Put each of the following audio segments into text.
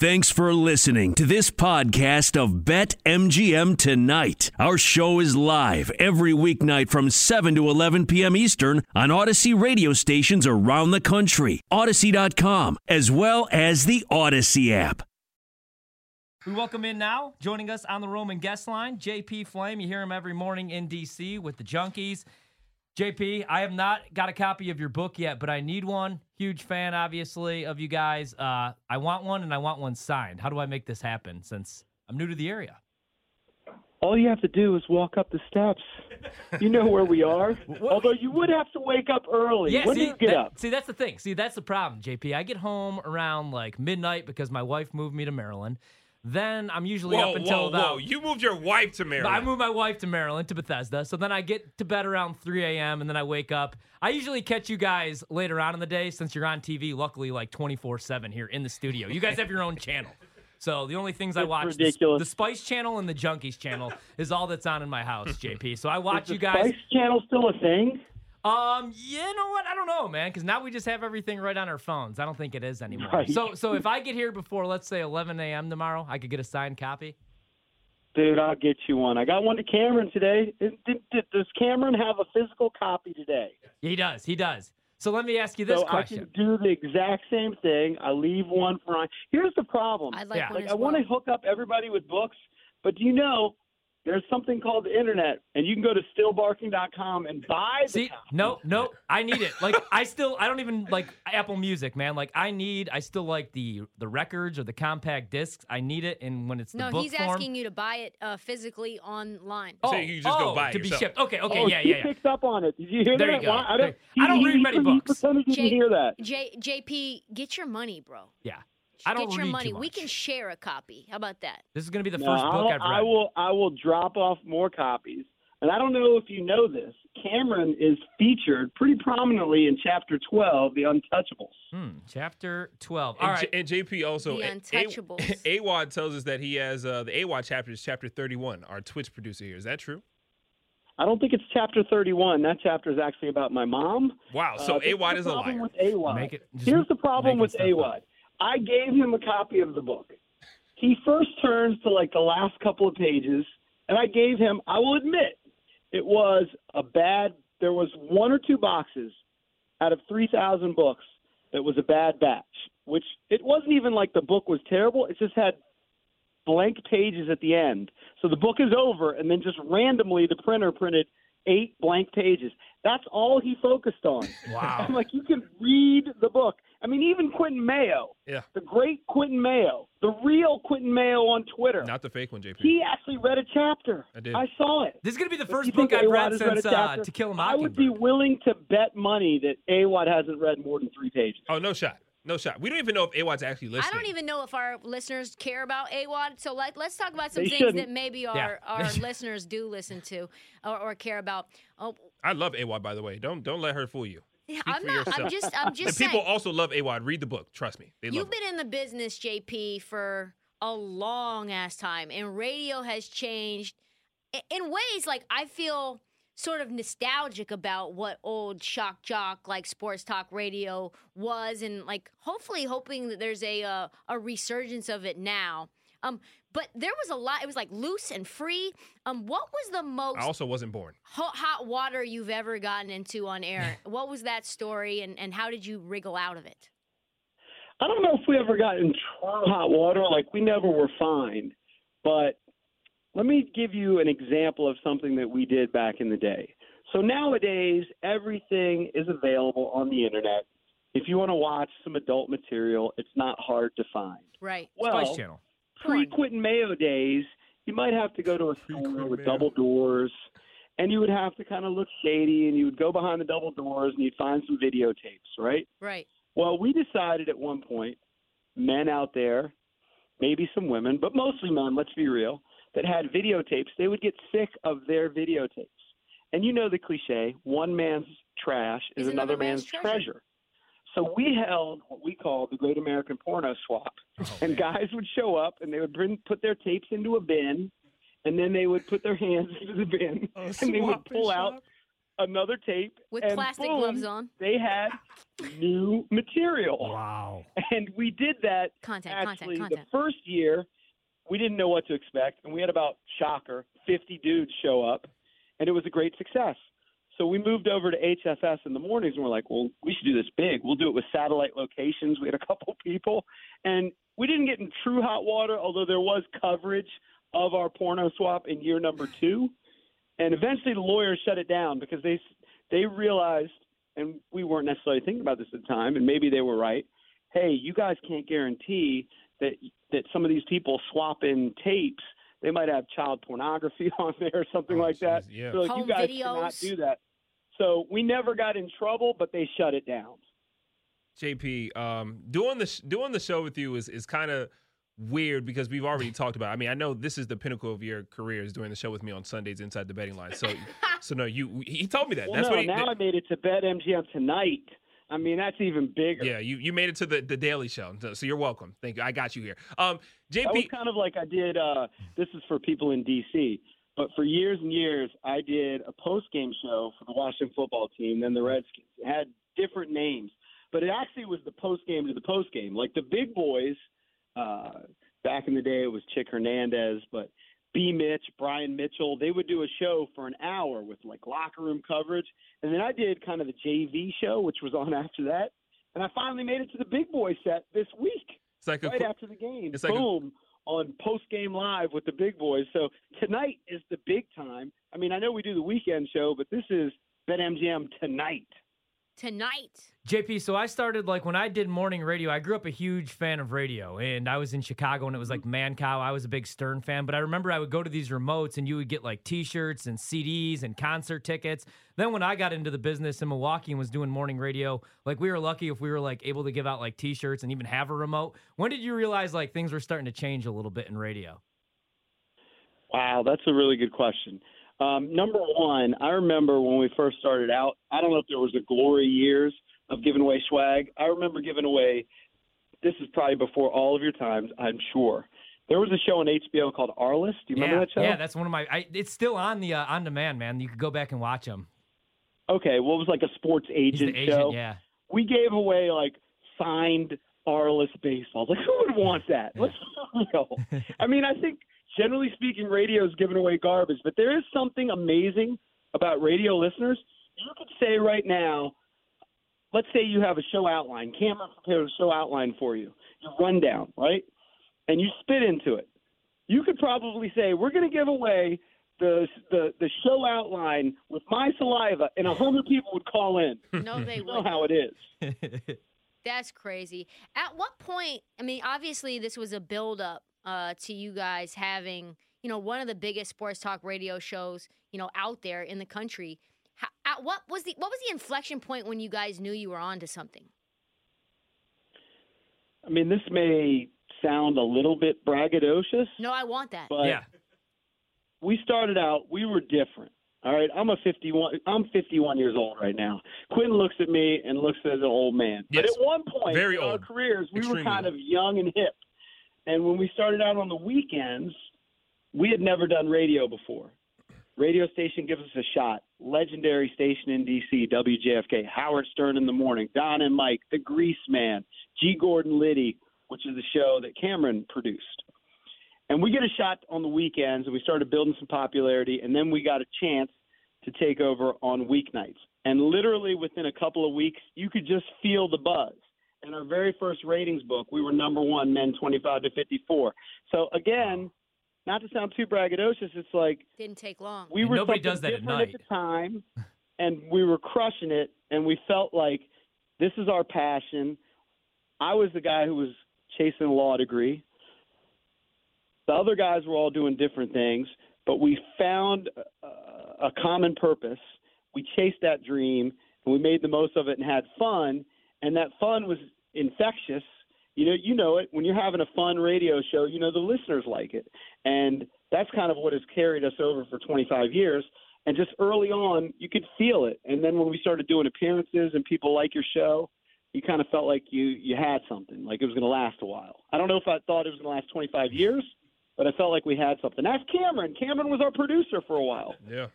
Thanks for listening to this podcast of Bet MGM Tonight. Our show is live every weeknight from 7 to 11 p.m. Eastern on Odyssey radio stations around the country, Odyssey.com, as well as the Odyssey app. We welcome in now, joining us on the Roman guest line, JP Flaim. You hear him every morning in D.C. with the Junkies. JP, I have not got a copy of your book yet, but I need one. Huge fan, obviously, of you guys. I want one, and I want one signed. How do I make this happen since I'm new to the area? All you have to do is walk up the steps. You know where we are. Although you would have to wake up early. Yeah, when do you get up? See, that's the thing. See, that's the problem, JP. I get home around, like, midnight because my wife moved me to Maryland. Then I'm usually up until about... You moved your wife to Maryland. I moved my wife to Maryland, to Bethesda. So then I get to bed around 3 a.m., and then I wake up. I usually catch you guys later on in the day since you're on TV, luckily, like 24-7 here in the studio. You guys have your own channel. So the only things I watch, the Spice Channel and the Junkies Channel is all that's on in my house, JP. So I watch you guys. Is the Spice Channel still a thing? You know what? I don't know, man, because now we just have everything right on our phones. I don't think it is anymore. Right. So if I get here before, let's say, 11 a.m. tomorrow, I could get a signed copy? Dude, I'll get you one. I got one to Cameron today. Does Cameron have a physical copy today? He does. So let me ask you this question. I can do the exact same thing. I leave one for on. Here's the problem. I want to hook up everybody with books, but do you know – there's something called the internet, and you can go to stillbarking.com and buy the copy. No, I need it. Like, I don't even like Apple Music, man. Like, I still like the records or the compact discs. I need it, and when it's the book form. No, he's asking you to buy it physically online. Oh, so you can just go buy it to yourself. Be shipped. Okay, yeah. He picked up on it. Did you hear that? There you go. I don't read many books. JP, get your money, bro. Yeah. Get your money. We can share a copy. How about that? This is going to be the first book I've read. I will drop off more copies. And I don't know if you know this. Cameron is featured pretty prominently in Chapter 12, The Untouchables. Chapter 12. All right. And JP also. The Untouchables. Awad tells us that he has the Awad chapter is Chapter 31, our Twitch producer here. Is that true? I don't think it's Chapter 31. That chapter is actually about my mom. Wow. So Awad is a liar. Here's the problem with Awad. I gave him a copy of the book. He first turns to like the last couple of pages, and I gave him, I will admit, there was one or two boxes out of 3,000 books that was a bad batch, which it wasn't even like the book was terrible. It just had blank pages at the end. So the book is over, and then just randomly the printer printed 8 blank pages. That's all he focused on. Wow. I'm like, you can read the book. I mean, even Quentin Mayo, the great Quentin Mayo, the real Quentin Mayo on Twitter. Not the fake one, JP. He actually read a chapter. I did. I saw it. This is going to be the first book I've read since To Kill a Mockingbird. I would be willing to bet money that Awad hasn't read more than 3 pages. Oh, no shot. No shot. We don't even know if Awad's actually listening. I don't even know if our listeners care about Awad. So let's talk about some things that maybe our listeners do listen to or care about. Oh. I love Awad, by the way. Don't let her fool you. Speak I'm not. Yourself. I'm just saying. People also love Awad. Read the book. Trust me. You've been in the business, JP, for a long-ass time, and radio has changed in ways like I feel sort of nostalgic about what old shock jock like sports talk radio was, and like hoping that there's a resurgence of it now. But there was a lot. It was like loose and free. What was the most? I also wasn't born. Hot water you've ever gotten into on air? What was that story, and how did you wriggle out of it? I don't know if we ever got in hot water. Like, we never were fined. But let me give you an example of something that we did back in the day. So nowadays, everything is available on the internet. If you want to watch some adult material, it's not hard to find. Right. Well, Spice Channel. Pre-Quentin Mayo days, you might have to go to a store with double doors, and you would have to kind of look shady, and you would go behind the double doors, and you'd find some videotapes, right? Right. Well, we decided at one point, men out there, maybe some women, but mostly men, let's be real, that had videotapes, they would get sick of their videotapes. And you know the cliche, one man's trash is another man's treasure. So we held what we called the Great American Porno Swap, and guys would show up, and they would put their tapes into a bin, and then they would put their hands into the bin, and they would pull out another tape. With plastic gloves on. They had new material. Wow. And we did that content. The first year. We didn't know what to expect, and we had about, shocker, 50 dudes show up, and it was a great success. So we moved over to HFS in the mornings, and we're like, well, we should do this big. We'll do it with satellite locations. We had a couple people, and we didn't get in true hot water, although there was coverage of our porno swap in year number 2. And eventually the lawyers shut it down because they realized, and we weren't necessarily thinking about this at the time, and maybe they were right, hey, you guys can't guarantee that some of these people swap in tapes. They might have child pornography on there or something like that. Yeah. So you guys cannot do that. So we never got in trouble, but they shut it down. JP, doing the show with you is kind of weird because we've already talked about it. I mean, I know this is the pinnacle of your career is doing the show with me on Sundays Inside the Betting Lines. So no, he told me that. Well, that's I made it to Bet MGM Tonight. I mean, that's even bigger. Yeah, you made it to the Daily Show, so you're welcome. Thank you. I got you here. JP, that was kind of like I did, this is for people in D.C., but for years and years, I did a post-game show for the Washington football team, then the Redskins. It had different names, but it actually was the post-game to the post-game. Like the big boys, back in the day, it was Chick Hernandez, but B. Mitch, Brian Mitchell, they would do a show for an hour with, like, locker room coverage. And then I did kind of the JV show, which was on after that. And I finally made it to the big boy set this week, it's like right after the game. It's like boom, on post-game live with the big boys. So tonight is the big time. I mean, I know we do the weekend show, but this is BetMGM Tonight. JP, so I started, like, when I did morning radio, I grew up a huge fan of radio, and I was in Chicago, and it was like Man Cow. I was a big Stern fan, but I remember I would go to these remotes, and you would get, like, T-shirts and CDs and concert tickets. Then when I got into the business in Milwaukee and was doing morning radio, like, we were lucky if we were, like, able to give out, like, T-shirts and even have a remote. When did you realize, like, things were starting to change a little bit in radio? Wow, that's a really good question. Number one, I remember when we first started out, I don't know if there was a glory years of giving away swag. I remember giving away, this is probably before all of your times, I'm sure. There was a show on HBO called Arli$$. Do you remember that show? Yeah, that's one of my, it's still on the on demand, man. You can go back and watch them. Okay, well, it was like a sports agent show. Yeah. We gave away, like, signed Arli$$ baseballs. Like, who would want that? Let's be real. I mean, I think, generally speaking, radio is giving away garbage, but there is something amazing about radio listeners. You could say right now, let's say you have a show outline. Cameron prepared a show outline for you, your rundown, right? And you spit into it. You could probably say, we're going to give away the show outline with my saliva, and 100 people would call in. No, they wouldn't. You know how it is. That's crazy. At what point, I mean, obviously this was a buildup to you guys having, you know, one of the biggest sports talk radio shows, you know, out there in the country. What was the inflection point when you guys knew you were onto something? I mean, this may sound a little bit braggadocious. No, I want that. But yeah. We started out, we were different. All right, I'm 51 years old right now. Quentin looks at me and looks as an old man. Yes. But at one point in our careers, we were kind of young and hip. And when we started out on the weekends, we had never done radio before. Radio station gives us a shot. Legendary station in D.C., WJFK, Howard Stern in the morning, Don and Mike, The Grease Man, G Gordon Liddy, which is a show that Cameron produced. And we get a shot on the weekends, and we started building some popularity, and then we got a chance to take over on weeknights. And literally within a couple of weeks, you could just feel the buzz. In our very first ratings book, we were number one, men 25 to 54. So, again, not to sound too braggadocious, it's like – didn't take long. We were nobody does that at night. At the time, and we were crushing it, and we felt like this is our passion. I was the guy who was chasing a law degree. The other guys were all doing different things, but we found a common purpose. We chased that dream, and we made the most of it and had fun. And that fun was infectious. You know it. When you're having a fun radio show, you know the listeners like it. And that's kind of what has carried us over for 25 years. And just early on, you could feel it. And then when we started doing appearances and people like your show, you kind of felt like you had something, like it was going to last a while. I don't know if I thought it was going to last 25 years, but I felt like we had something. That's Cameron. Cameron was our producer for a while. Yeah.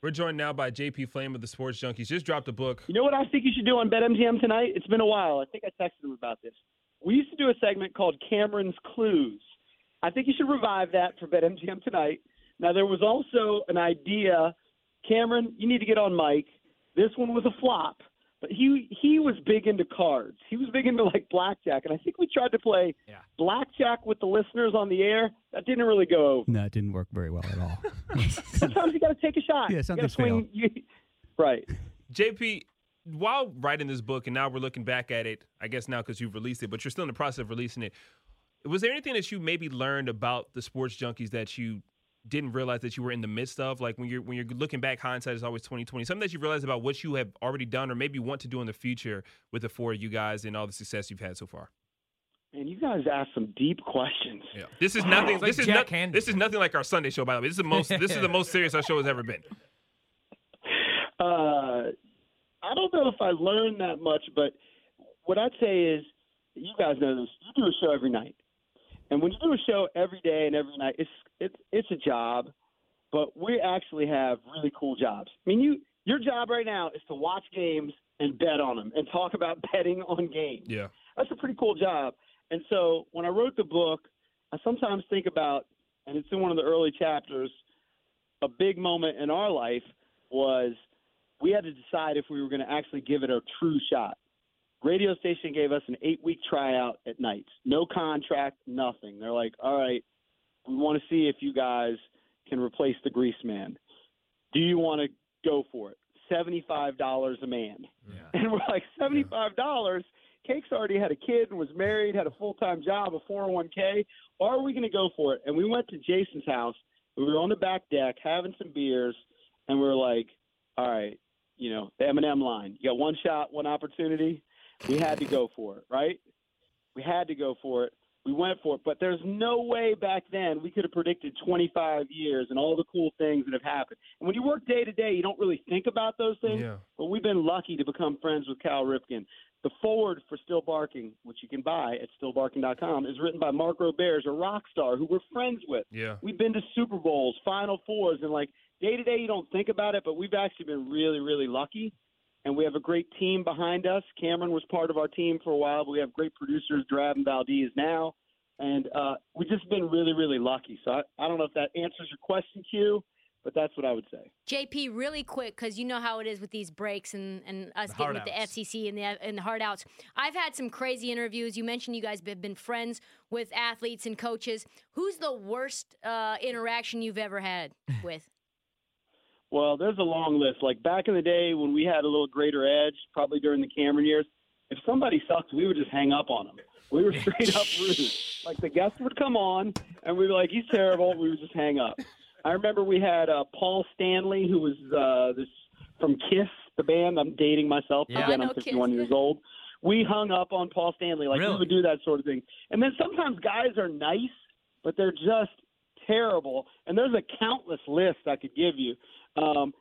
We're joined now by JP Flaim of the Sports Junkies. Just dropped a book. You know what I think you should do on Bet MGM Tonight? It's been a while. I think I texted him about this. We used to do a segment called Cameron's Clues. I think you should revive that for Bet MGM Tonight. Now, there was also an idea. Cameron, you need to get on Mike. This one was a flop. But he was big into cards. He was big into, like, blackjack. And I think we tried to play blackjack with the listeners on the air. That didn't really go over. No, it didn't work very well at all. Sometimes you got to take a shot. Yeah, something swing. Right. JP, while writing this book, and now we're looking back at it, I guess now because you've released it, but you're still in the process of releasing it, was there anything that you maybe learned about the Sports Junkies that you didn't realize that you were in the midst of? Like when you're looking back, hindsight is always 20/20. Something that you realize about what you have already done or maybe want to do in the future with the four of you guys and all the success you've had so far. Man, you guys asked some deep questions. Yeah. This is nothing. Like this is nothing like our Sunday show, by the way. This is the most serious our show has ever been. I don't know if I learned that much, but what I'd say is you guys know this. You do a show every night. And when you do a show every day and every night, it's a job, but we actually have really cool jobs. I mean, your job right now is to watch games and bet on them and talk about betting on games. Yeah, that's a pretty cool job. And so when I wrote the book, I sometimes think about, and it's in one of the early chapters, a big moment in our life was we had to decide if we were going to actually give it a true shot. Radio station gave us an 8-week tryout at nights. No contract, nothing. They're like, all right, we want to see if you guys can replace the Grease Man. Do you want to go for it? $75 a man. Yeah. And we're like, $75? Yeah. Cake's already had a kid and was married, had a full-time job, a 401K. Are we going to go for it? And we went to Jason's house. We were on the back deck having some beers, and we were like, all right, you know, the M&M line. You got one shot, one opportunity. We had to go for it, right? We had to go for it. We went for it. But there's no way back then we could have predicted 25 years and all the cool things that have happened. And when you work day to day, you don't really think about those things. Yeah. But we've been lucky to become friends with Cal Ripken. The forward for Still Barking, which you can buy at stillbarking.com, is written by Mark Roberts, a rock star who we're friends with. Yeah. We've been to Super Bowls, Final Fours, and like day to day you don't think about it, but we've actually been really, really lucky. And we have a great team behind us. Cameron was part of our team for a while, but we have great producers, Drab and Valdez now. And we've just been really, really lucky. So I don't know if that answers your question, Q, but that's what I would say. JP, really quick, because you know how it is with these breaks and us getting with the SEC and the hard outs. I've had some crazy interviews. You mentioned you guys have been friends with athletes and coaches. Who's the worst interaction you've ever had with? Well, there's a long list. Like back in the day when we had a little greater edge, probably during the Cameron years, if somebody sucked, we would just hang up on them. We were straight up rude. Like the guest would come on, and we'd be like, he's terrible. We would just hang up. I remember we had Paul Stanley, who was from Kiss, the band. I'm dating myself. Yeah. Again, I'm 51 years old. We hung up on Paul Stanley. Like really? We would do that sort of thing. And then sometimes guys are nice, but they're just terrible. And there's a countless list I could give you.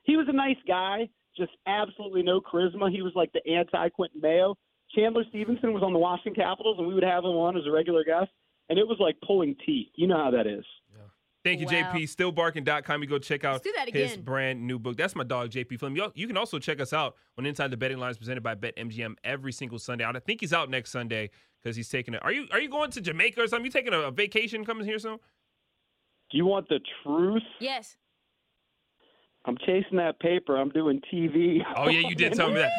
He was a nice guy, just absolutely no charisma. He was like the anti-Quentin Mayo. Chandler Stevenson was on the Washington Capitals, and we would have him on as a regular guest, and it was like pulling teeth. You know how that is. Yeah. Thank you, wow. JP. Stillbarking.com. You go check out his brand new book. That's my dog, JP Flaim. You can also check us out on Inside the Betting Lines presented by Bet MGM every single Sunday. I think he's out next Sunday because he's taking it. Are you going to Jamaica or something? You taking a vacation coming here soon? Do you want the truth? Yes. I'm chasing that paper. I'm doing TV. Oh, yeah, you did tell me that.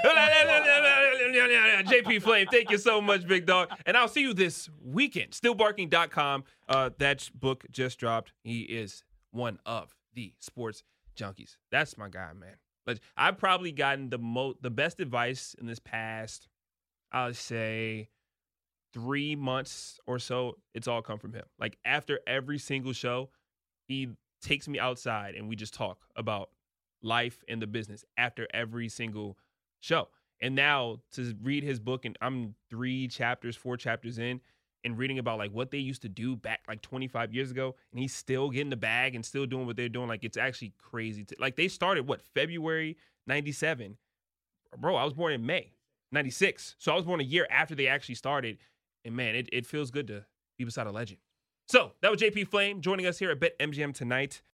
JP Flaim, thank you so much, big dog. And I'll see you this weekend. Stillbarking.com. That book just dropped. He is one of the Sports Junkies. That's my guy, man. But I've probably gotten the best advice in this past, I'll say, 3 months or so. It's all come from him. Like, after every single show, he takes me outside, and we just talk about life and the business after every single show. And now to read his book, and I'm 4 chapters in, and reading about like what they used to do back like 25 years ago, and he's still getting the bag and still doing what they're doing. Like, it's actually crazy. Like, they started February 97. Bro, I was born in May 96. So I was born a year after they actually started. And man, it feels good to be beside a legend. So that was JP Flaim joining us here at Bet MGM Tonight.